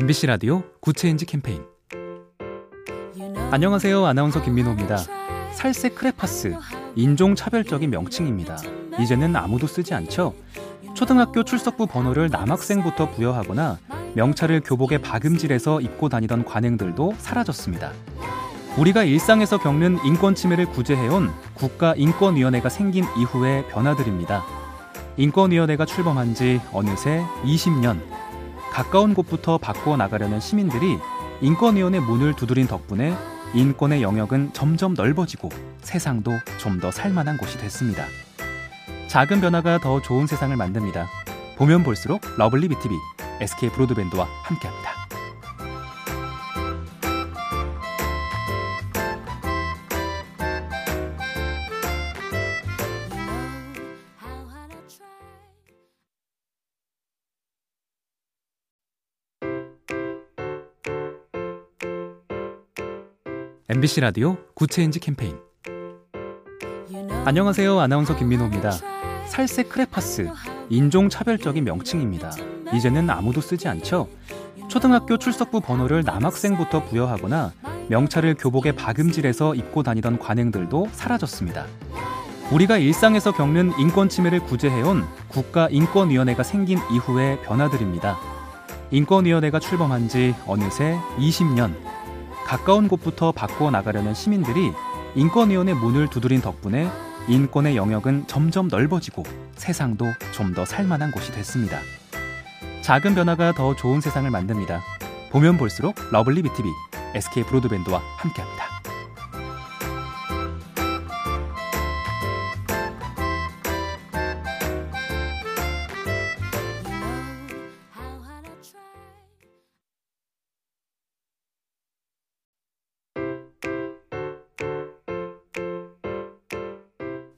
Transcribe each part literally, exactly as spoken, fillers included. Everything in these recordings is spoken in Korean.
엠비씨 라디오 굿 체인지 캠페인. 안녕하세요. 아나운서 김민호입니다. 살색 크레파스, 인종차별적인 명칭입니다. 이제는 아무도 쓰지 않죠? 초등학교 출석부 번호를 남학생부터 부여하거나 명찰을 교복에 박음질해서 입고 다니던 관행들도 사라졌습니다. 우리가 일상에서 겪는 인권침해를 구제해온 국가인권위원회가 생긴 이후의 변화들입니다. 인권위원회가 출범한 지 어느새 이십 년. 가까운 곳부터 바꾸어 나가려는 시민들이 인권위원회 문을 두드린 덕분에 인권의 영역은 점점 넓어지고 세상도 좀 더 살만한 곳이 됐습니다. 작은 변화가 더 좋은 세상을 만듭니다. 보면 볼수록 러블리 비티비, 에스케이 브로드밴드와 함께합니다. 엠비씨 라디오 굿 체인지 캠페인. 안녕하세요. 아나운서 김민호입니다. 살색 크레파스, 인종차별적인 명칭입니다. 이제는 아무도 쓰지 않죠? 초등학교 출석부 번호를 남학생부터 부여하거나 명찰을 교복에 박음질해서 입고 다니던 관행들도 사라졌습니다. 우리가 일상에서 겪는 인권침해를 구제해온 국가인권위원회가 생긴 이후의 변화들입니다. 인권위원회가 출범한 지 어느새 이십 년. 가까운 곳부터 바꾸어 나가려는 시민들이 인권위원회 문을 두드린 덕분에 인권의 영역은 점점 넓어지고 세상도 좀 더 살만한 곳이 됐습니다. 작은 변화가 더 좋은 세상을 만듭니다. 보면 볼수록 러블리 비티비, 에스케이 브로드밴드와 함께합니다.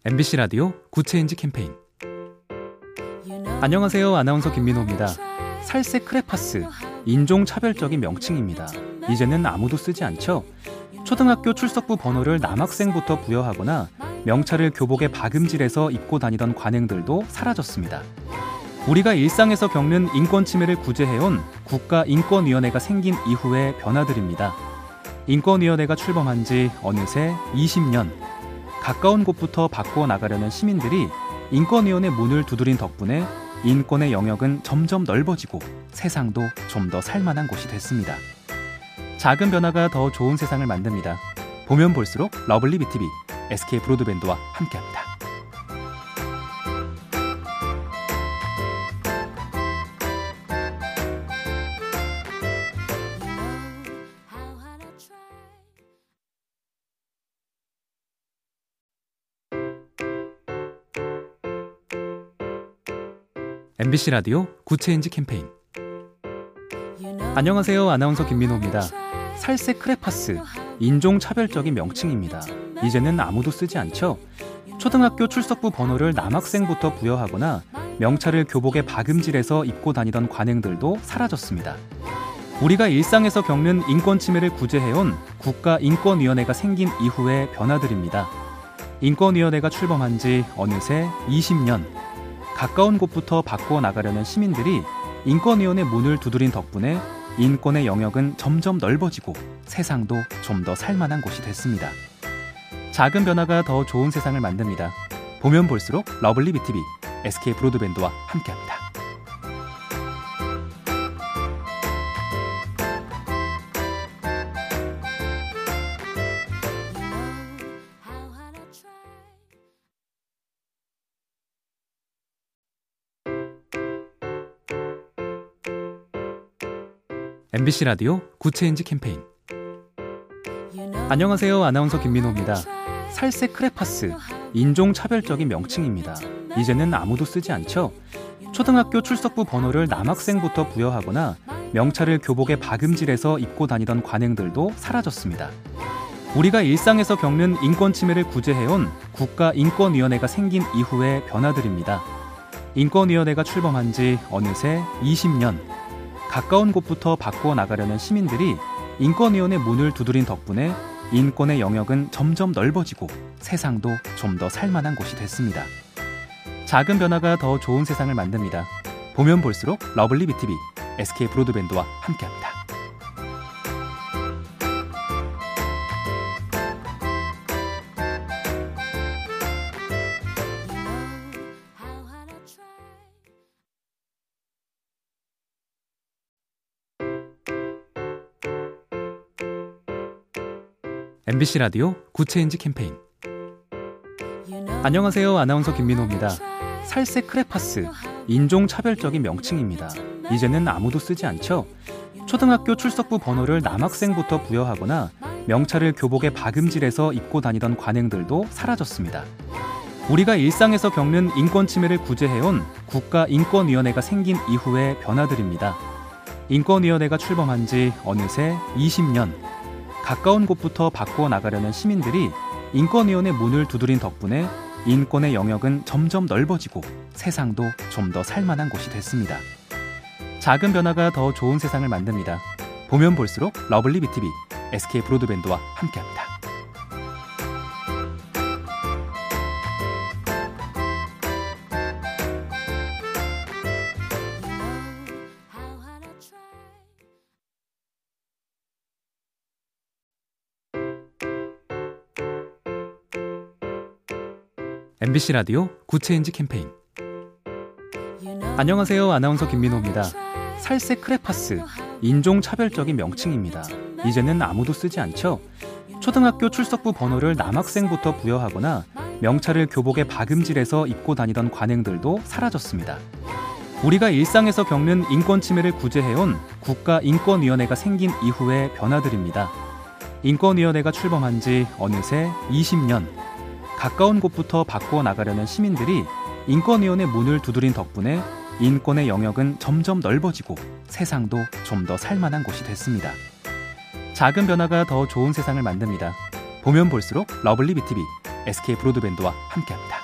엠비씨 라디오 굿 체인지 캠페인. 안녕하세요. 아나운서 김민호입니다. 살색 크레파스, 인종차별적인 명칭입니다. 이제는 아무도 쓰지 않죠? 초등학교 출석부 번호를 남학생부터 부여하거나 명찰을 교복에 박음질해서 입고 다니던 관행들도 사라졌습니다. 우리가 일상에서 겪는 인권침해를 구제해온 국가인권위원회가 생긴 이후의 변화들입니다. 인권위원회가 출범한 지 어느새 이십 년. 가까운 곳부터 바꾸어 나가려는 시민들이 인권위원회 문을 두드린 덕분에 인권의 영역은 점점 넓어지고 세상도 좀 더 살만한 곳이 됐습니다. 작은 변화가 더 좋은 세상을 만듭니다. 보면 볼수록 러블리 비티비, 에스케이 브로드밴드와 함께합니다. 엠비씨 라디오 굿 체인지 캠페인. 안녕하세요. 아나운서 김민호입니다. 살색 크레파스, 인종차별적인 명칭입니다. 이제는 아무도 쓰지 않죠? 초등학교 출석부 번호를 남학생부터 부여하거나 명찰을 교복에 박음질해서 입고 다니던 관행들도 사라졌습니다. 우리가 일상에서 겪는 인권침해를 구제해온 국가인권위원회가 생긴 이후의 변화들입니다. 인권위원회가 출범한 지 어느새 이십 년. 가까운 곳부터 바꾸어 나가려는 시민들이 인권위원회 문을 두드린 덕분에 인권의 영역은 점점 넓어지고 세상도 좀 더 살만한 곳이 됐습니다. 작은 변화가 더 좋은 세상을 만듭니다. 보면 볼수록 러블리 비티비, 에스케이 브로드밴드와 함께합니다. 엠비씨 라디오 굿 체인지 캠페인. 안녕하세요. 아나운서 김민호입니다. 살색 크레파스, 인종차별적인 명칭입니다. 이제는 아무도 쓰지 않죠? 초등학교 출석부 번호를 남학생부터 부여하거나 명찰을 교복에 박음질해서 입고 다니던 관행들도 사라졌습니다. 우리가 일상에서 겪는 인권침해를 구제해온 국가인권위원회가 생긴 이후의 변화들입니다. 인권위원회가 출범한 지 어느새 이십 년. 가까운 곳부터 바꾸어 나가려는 시민들이 인권위원회 문을 두드린 덕분에 인권의 영역은 점점 넓어지고 세상도 좀 더 살만한 곳이 됐습니다. 작은 변화가 더 좋은 세상을 만듭니다. 보면 볼수록 러블리 비티비, 에스케이 브로드밴드와 함께합니다. 엠비씨 라디오 굿 체인지 캠페인. 안녕하세요. 아나운서 김민호입니다. 살색 크레파스, 인종차별적인 명칭입니다. 이제는 아무도 쓰지 않죠? 초등학교 출석부 번호를 남학생부터 부여하거나 명찰을 교복에 박음질해서 입고 다니던 관행들도 사라졌습니다. 우리가 일상에서 겪는 인권침해를 구제해온 국가인권위원회가 생긴 이후의 변화들입니다. 인권위원회가 출범한 지 어느새 이십 년. 가까운 곳부터 바꾸어 나가려는 시민들이 인권위원회 문을 두드린 덕분에 인권의 영역은 점점 넓어지고 세상도 좀 더 살만한 곳이 됐습니다. 작은 변화가 더 좋은 세상을 만듭니다. 보면 볼수록 러블리 비티비, 에스케이 브로드밴드와 함께합니다. 엠비씨 라디오 굿 체인지 캠페인. 안녕하세요. 아나운서 김민호입니다. 살색 크레파스, 인종차별적인 명칭입니다. 이제는 아무도 쓰지 않죠? 초등학교 출석부 번호를 남학생부터 부여하거나 명찰을 교복에 박음질해서 입고 다니던 관행들도 사라졌습니다. 우리가 일상에서 겪는 인권침해를 구제해온 국가인권위원회가 생긴 이후의 변화들입니다. 인권위원회가 출범한 지 어느새 이십 년. 가까운 곳부터 바꾸어 나가려는 시민들이 인권위원회 문을 두드린 덕분에 인권의 영역은 점점 넓어지고 세상도 좀 더 살만한 곳이 됐습니다. 작은 변화가 더 좋은 세상을 만듭니다. 보면 볼수록 러블리 비티비, 에스케이 브로드밴드와 함께합니다.